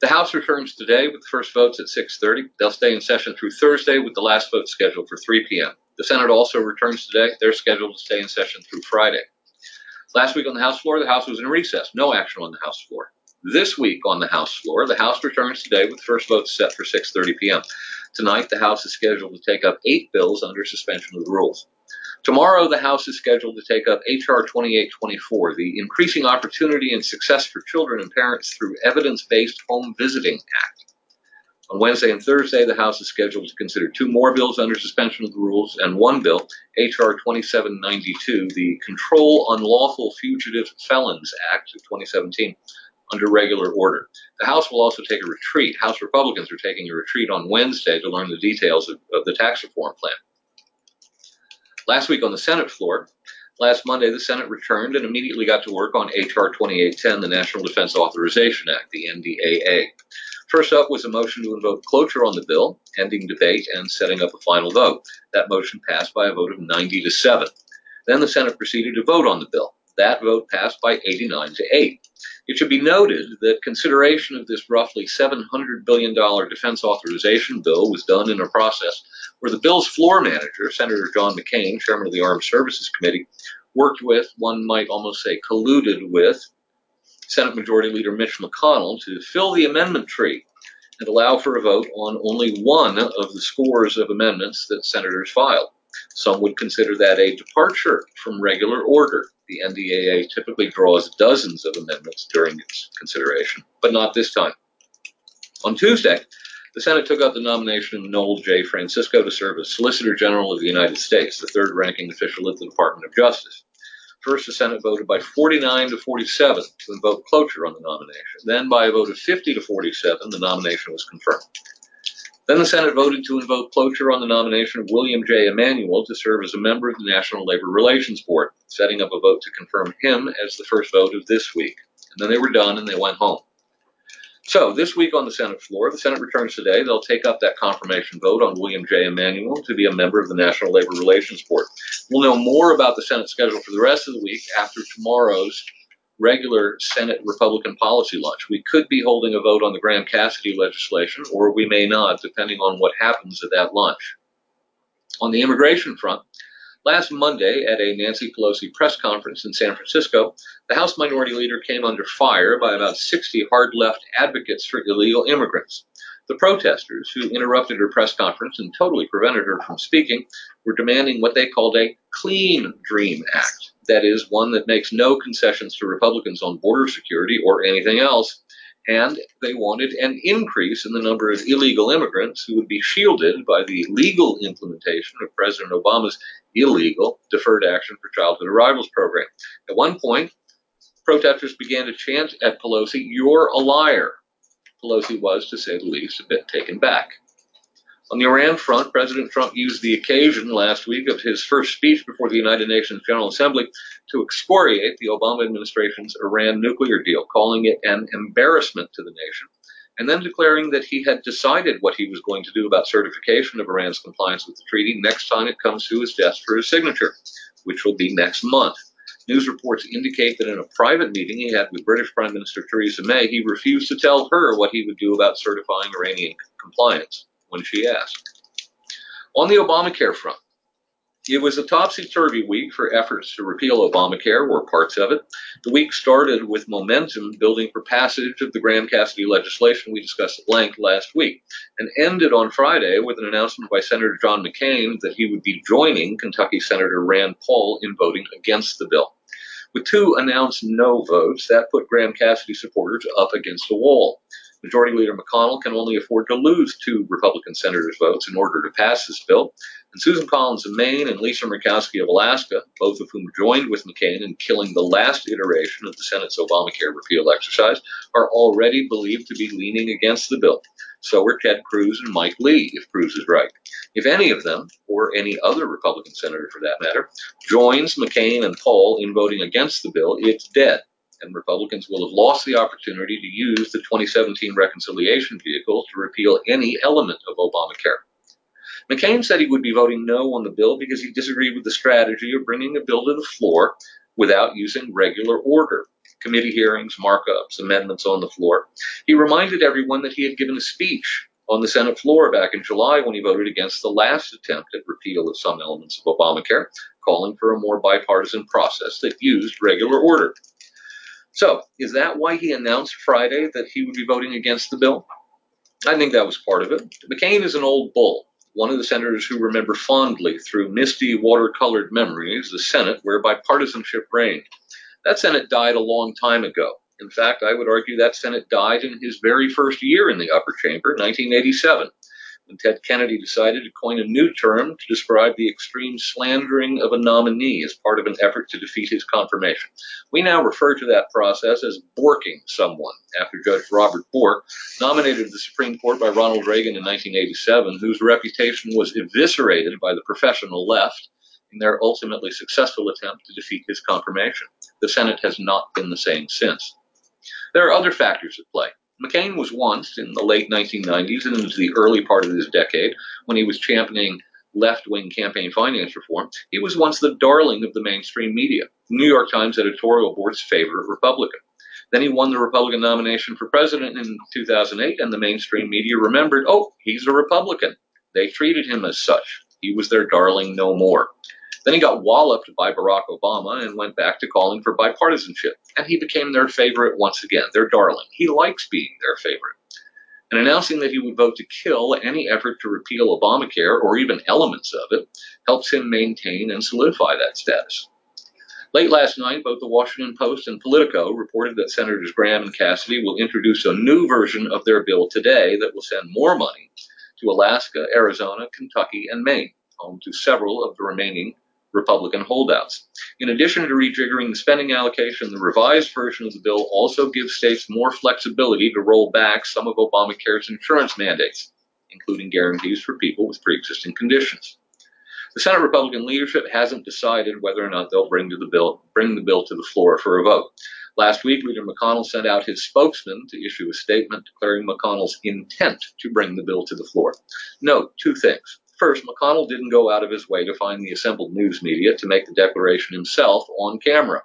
The House returns today with the first votes at 6:30. They'll stay in session through Thursday with the last vote scheduled for 3 p.m. The Senate also returns today. They're scheduled to stay in session through Friday. Last week on the House floor, the House was in recess. No action on the House floor. This week on the House floor, the House returns today with the first vote set for 6:30 p.m. Tonight, the House is scheduled to take up 8 bills under suspension of the rules. Tomorrow, the House is scheduled to take up H.R. 2824, the Increasing Opportunity and Success for Children and Parents through Evidence-Based Home Visiting Act. On Wednesday and Thursday, the House is scheduled to consider 2 more bills under suspension of the rules and 1 bill, H.R. 2792, the Control Unlawful Fugitive Felons Act of 2017, under regular order. The House will also take a retreat. House Republicans are taking a retreat on Wednesday to learn the details of the tax reform plan. Last week on the Senate floor, last Monday, the Senate returned and immediately got to work on H.R. 2810, the National Defense Authorization Act, the NDAA. First up was a motion to invoke cloture on the bill, ending debate and setting up a final vote. That motion passed by a vote of 90-7. Then the Senate proceeded to vote on the bill. That vote passed by 89-8. It should be noted that consideration of this roughly $700 billion defense authorization bill was done in a process where the bill's floor manager, Senator John McCain, chairman of the Armed Services Committee, worked with, one might almost say colluded with, Senate Majority Leader Mitch McConnell to fill the amendment tree and allow for a vote on only one of the scores of amendments that senators filed. Some would consider that a departure from regular order. The NDAA typically draws dozens of amendments during its consideration, but not this time. On Tuesday, the Senate took up the nomination of Noel J. Francisco to serve as Solicitor General of the United States, the third-ranking official at the Department of Justice. First, the Senate voted by 49-47 to invoke cloture on the nomination. Then, by a vote of 50-47, the nomination was confirmed. Then the Senate voted to invoke cloture on the nomination of William J. Emanuel to serve as a member of the National Labor Relations Board, setting up a vote to confirm him as the first vote of this week. And then they were done and they went home. So this week on the Senate floor, the Senate returns today. They'll take up that confirmation vote on William J. Emanuel to be a member of the National Labor Relations Board. We'll know more about the Senate schedule for the rest of the week after tomorrow's regular Senate Republican policy lunch. We could be holding a vote on the Graham Cassidy legislation, or we may not, depending on what happens at that lunch. On the immigration front, last Monday at a Nancy Pelosi press conference in San Francisco, the House Minority Leader came under fire by about 60 hard-left advocates for illegal immigrants. The protesters, who interrupted her press conference and totally prevented her from speaking, were demanding what they called a Clean Dream Act, that is, one that makes no concessions to Republicans on border security or anything else, and they wanted an increase in the number of illegal immigrants who would be shielded by the legal implementation of President Obama's illegal Deferred Action for Childhood Arrivals program. At one point, protesters began to chant at Pelosi, "You're a liar." Pelosi was, to say the least, a bit taken back. On the Iran front, President Trump used the occasion last week of his first speech before the United Nations General Assembly to excoriate the Obama administration's Iran nuclear deal, calling it an embarrassment to the nation, and then declaring that he had decided what he was going to do about certification of Iran's compliance with the treaty next time it comes to his desk for his signature, which will be next month. News reports indicate that in a private meeting he had with British Prime Minister Theresa May, he refused to tell her what he would do about certifying Iranian compliance when she asked. On the Obamacare front, it was a topsy-turvy week for efforts to repeal Obamacare, or parts of it. The week started with momentum building for passage of the Graham Cassidy legislation we discussed at length last week, and ended on Friday with an announcement by Senator John McCain that he would be joining Kentucky Senator Rand Paul in voting against the bill. With 2 announced no votes, that put Graham Cassidy supporters up against the wall. Majority Leader McConnell can only afford to lose 2 Republican senators' votes in order to pass this bill, and Susan Collins of Maine and Lisa Murkowski of Alaska, both of whom joined with McCain in killing the last iteration of the Senate's Obamacare repeal exercise, are already believed to be leaning against the bill. So are Ted Cruz and Mike Lee, if Cruz is right. If any of them, or any other Republican senator for that matter, joins McCain and Paul in voting against the bill, it's dead, and Republicans will have lost the opportunity to use the 2017 reconciliation vehicle to repeal any element of Obamacare. McCain said he would be voting no on the bill because he disagreed with the strategy of bringing a bill to the floor without using regular order. committee hearings, markups, amendments on the floor. He reminded everyone that he had given a speech on the Senate floor back in July when he voted against the last attempt at repeal of some elements of Obamacare, calling for a more bipartisan process that used regular order. So, is that why he announced Friday that he would be voting against the bill? I think that was part of it. McCain is an old bull, one of the senators who remember fondly through misty water-colored memories the Senate where bipartisanship reigned. That Senate died a long time ago. In fact, I would argue that Senate died in his very first year in the upper chamber, 1987, when Ted Kennedy decided to coin a new term to describe the extreme slandering of a nominee as part of an effort to defeat his confirmation. We now refer to that process as borking someone, after Judge Robert Bork, nominated to the Supreme Court by Ronald Reagan in 1987, whose reputation was eviscerated by the professional left in their ultimately successful attempt to defeat his confirmation. The Senate has not been the same since. There are other factors at play. McCain was once, in the late 1990s and into the early part of this decade, when he was championing left-wing campaign finance reform, he was once the darling of the mainstream media. The New York Times editorial board's favorite Republican. Then he won the Republican nomination for president in 2008, and the mainstream media remembered, oh, he's a Republican. They treated him as such. He was their darling no more. Then he got walloped by Barack Obama and went back to calling for bipartisanship. And he became their favorite once again, their darling. He likes being their favorite. And announcing that he would vote to kill any effort to repeal Obamacare, or even elements of it, helps him maintain and solidify that status. Late last night, both the Washington Post and Politico reported that Senators Graham and Cassidy will introduce a new version of their bill today that will send more money to Alaska, Arizona, Kentucky, and Maine, home to several of the remaining Republican holdouts. In addition to rejiggering the spending allocation, the revised version of the bill also gives states more flexibility to roll back some of Obamacare's insurance mandates, including guarantees for people with pre-existing conditions. The Senate Republican leadership hasn't decided whether or not they'll bring the bill to the floor for a vote. Last week, Leader McConnell sent out his spokesman to issue a statement declaring McConnell's intent to bring the bill to the floor. Note two things. First, McConnell didn't go out of his way to find the assembled news media to make the declaration himself on camera.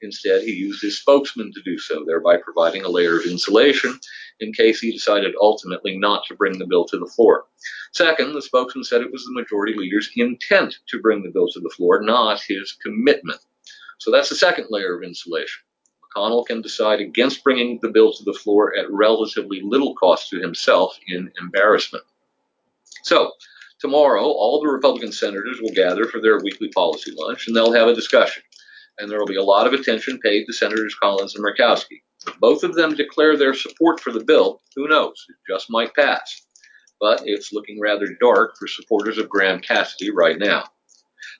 Instead, he used his spokesman to do so, thereby providing a layer of insulation in case he decided ultimately not to bring the bill to the floor. Second, the spokesman said it was the majority leader's intent to bring the bill to the floor, not his commitment. So that's the second layer of insulation. McConnell can decide against bringing the bill to the floor at relatively little cost to himself in embarrassment. So, tomorrow, all the Republican senators will gather for their weekly policy lunch, and they'll have a discussion. And there will be a lot of attention paid to Senators Collins and Murkowski. If both of them declare their support for the bill, who knows? It just might pass. But it's looking rather dark for supporters of Graham Cassidy right now.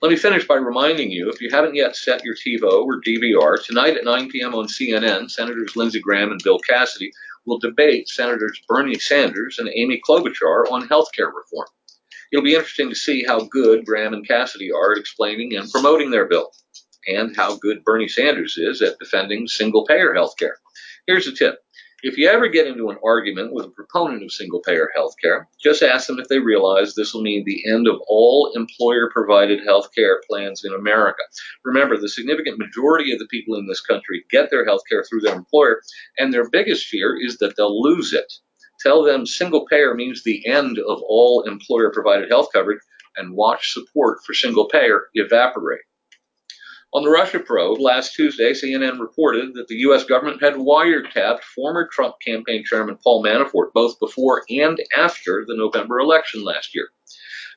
Let me finish by reminding you, if you haven't yet set your TiVo or DVR, tonight at 9 p.m. on CNN, Senators Lindsey Graham and Bill Cassidy will debate Senators Bernie Sanders and Amy Klobuchar on health care reform. It'll be interesting to see how good Graham and Cassidy are at explaining and promoting their bill, and how good Bernie Sanders is at defending single-payer health care. Here's a tip. If you ever get into an argument with a proponent of single-payer health care, just ask them if they realize this will mean the end of all employer-provided health care plans in America. Remember, the significant majority of the people in this country get their health care through their employer, and their biggest fear is that they'll lose it. Tell them single-payer means the end of all employer-provided health coverage, and watch support for single-payer evaporate. On the Russia probe, last Tuesday, CNN reported that the U.S. government had wiretapped former Trump campaign chairman Paul Manafort both before and after the November election last year.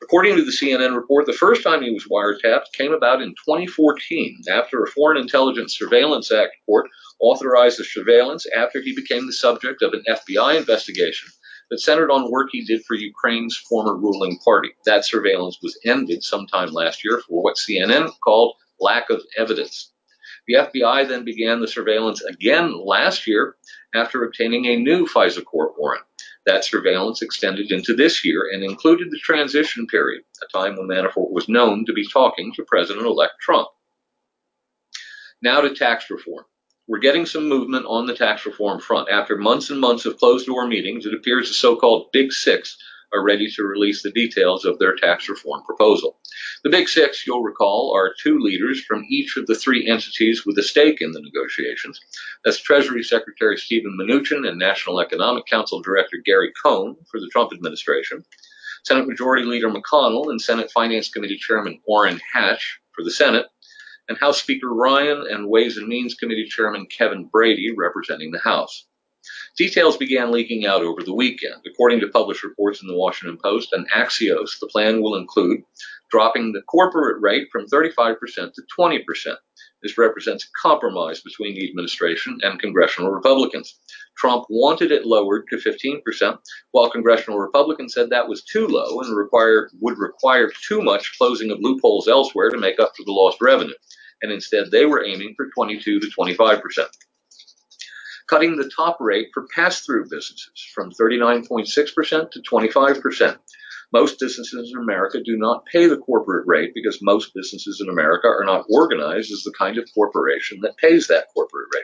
According to the CNN report, the first time he was wiretapped came about in 2014, after a Foreign Intelligence Surveillance Act court authorized the surveillance after he became the subject of an FBI investigation that centered on work he did for Ukraine's former ruling party. That surveillance was ended sometime last year for what CNN called lack of evidence. The FBI then began the surveillance again last year after obtaining a new FISA court warrant. That surveillance extended into this year and included the transition period, a time when Manafort was known to be talking to President-elect Trump. Now to tax reform. We're getting some movement on the tax reform front. After months and months of closed-door meetings, it appears the so-called Big Six are ready to release the details of their tax reform proposal. The Big Six, you'll recall, are two leaders from each of the three entities with a stake in the negotiations. That's Treasury Secretary Steven Mnuchin and National Economic Council Director Gary Cohn for the Trump administration, Senate Majority Leader McConnell and Senate Finance Committee Chairman Orrin Hatch for the Senate, and House Speaker Ryan and Ways and Means Committee Chairman Kevin Brady representing the House. Details began leaking out over the weekend. According to published reports in the Washington Post and Axios, the plan will include dropping the corporate rate from 35% to 20%. This represents a compromise between the administration and congressional Republicans. Trump wanted it lowered to 15%, while congressional Republicans said that was too low and would require too much closing of loopholes elsewhere to make up for the lost revenue. And instead, they were aiming for 22 to 25%. Cutting the top rate for pass-through businesses from 39.6% to 25%. Most businesses in America do not pay the corporate rate because most businesses in America are not organized as the kind of corporation that pays that corporate rate.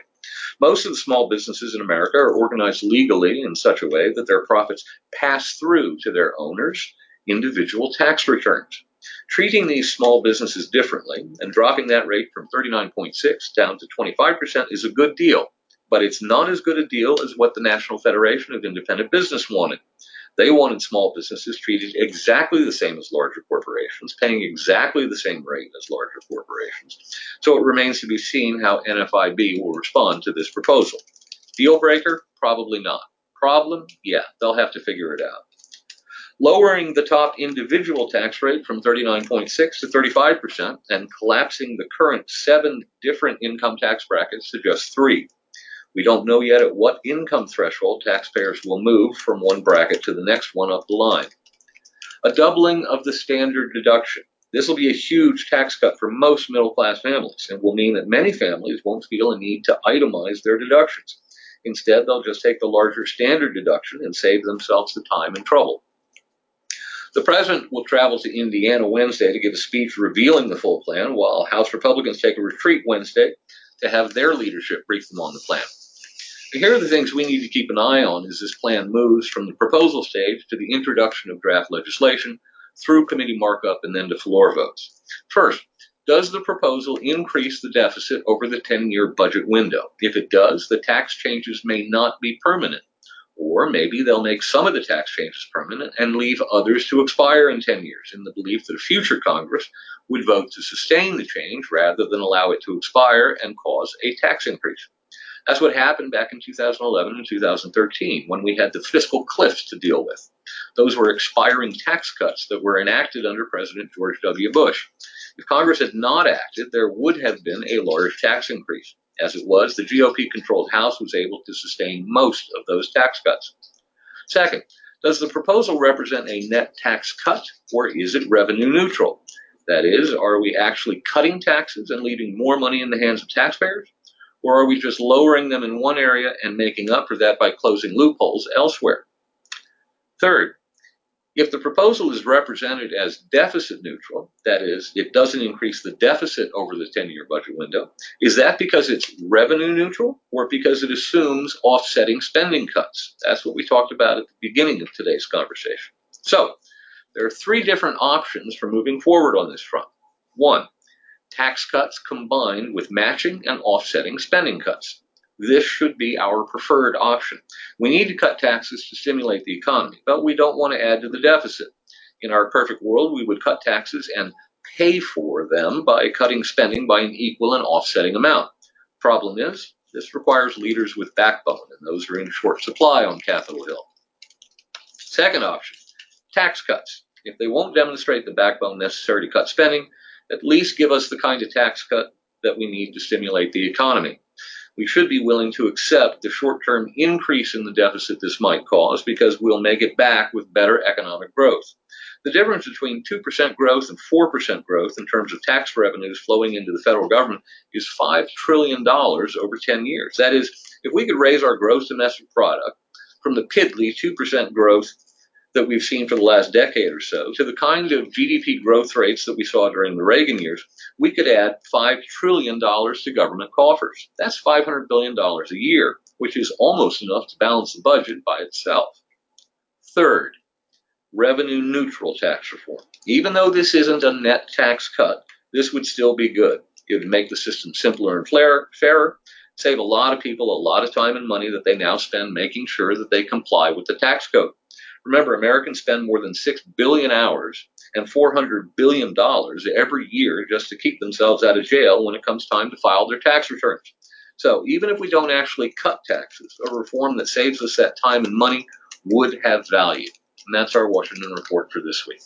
Most of the small businesses in America are organized legally in such a way that their profits pass through to their owners' individual tax returns. Treating these small businesses differently and dropping that rate from 39.6% down to 25% is a good deal. But it's not as good a deal as what the National Federation of Independent Business wanted. They wanted small businesses treated exactly the same as larger corporations, paying exactly the same rate as larger corporations. So it remains to be seen how NFIB will respond to this proposal. Deal breaker? Probably not. Problem? Yeah, they'll have to figure it out. Lowering the top individual tax rate from 39.6% to 35% and collapsing the current 7 different income tax brackets to just 3. We don't know yet at what income threshold taxpayers will move from one bracket to the next one up the line. A doubling of the standard deduction. This will be a huge tax cut for most middle-class families and will mean that many families won't feel a need to itemize their deductions. Instead, they'll just take the larger standard deduction and save themselves the time and trouble. The president will travel to Indiana Wednesday to give a speech revealing the full plan, while House Republicans take a retreat Wednesday to have their leadership brief them on the plan. And here are the things we need to keep an eye on as this plan moves from the proposal stage to the introduction of draft legislation through committee markup and then to floor votes. First, does the proposal increase the deficit over the 10-year budget window? If it does, the tax changes may not be permanent, or maybe they'll make some of the tax changes permanent and leave others to expire in 10 years in the belief that a future Congress would vote to sustain the change rather than allow it to expire and cause a tax increase. That's what happened back in 2011 and 2013 when we had the fiscal cliffs to deal with. Those were expiring tax cuts that were enacted under President George W. Bush. If Congress had not acted, there would have been a large tax increase. As it was, the GOP-controlled House was able to sustain most of those tax cuts. Second, does the proposal represent a net tax cut or is it revenue neutral? That is, are we actually cutting taxes and leaving more money in the hands of taxpayers? Or are we just lowering them in one area and making up for that by closing loopholes elsewhere? Third, if the proposal is represented as deficit neutral, that is, it doesn't increase the deficit over the 10-year budget window, is that because it's revenue neutral or because it assumes offsetting spending cuts? That's what we talked about at the beginning of today's conversation. So, there are 3 different options for moving forward on this front. 1. Tax cuts combined with matching and offsetting spending cuts. This should be our preferred option. We need to cut taxes to stimulate the economy, but we don't want to add to the deficit. In our perfect world, we would cut taxes and pay for them by cutting spending by an equal and offsetting amount. Problem is, this requires leaders with backbone, and those are in short supply on Capitol Hill. Second option, tax cuts. If they won't demonstrate the backbone necessary to cut spending, at least give us the kind of tax cut that we need to stimulate the economy. We should be willing to accept the short-term increase in the deficit this might cause because we'll make it back with better economic growth. The difference between 2% growth and 4% growth in terms of tax revenues flowing into the federal government is $5 trillion over 10 years. That is, if we could raise our gross domestic product from the piddly 2% growth that we've seen for the last decade or so to the kind of GDP growth rates that we saw during the Reagan years, we could add $5 trillion to government coffers. That's $500 billion a year, which is almost enough to balance the budget by itself. Third, revenue neutral tax reform. Even though this isn't a net tax cut, this would still be good. It would make the system simpler and fairer, save a lot of people a lot of time and money that they now spend making sure that they comply with the tax code. Remember, Americans spend more than 6 billion hours and $400 billion every year just to keep themselves out of jail when it comes time to file their tax returns. So even if we don't actually cut taxes, a reform that saves us that time and money would have value. And that's our Washington Report for this week.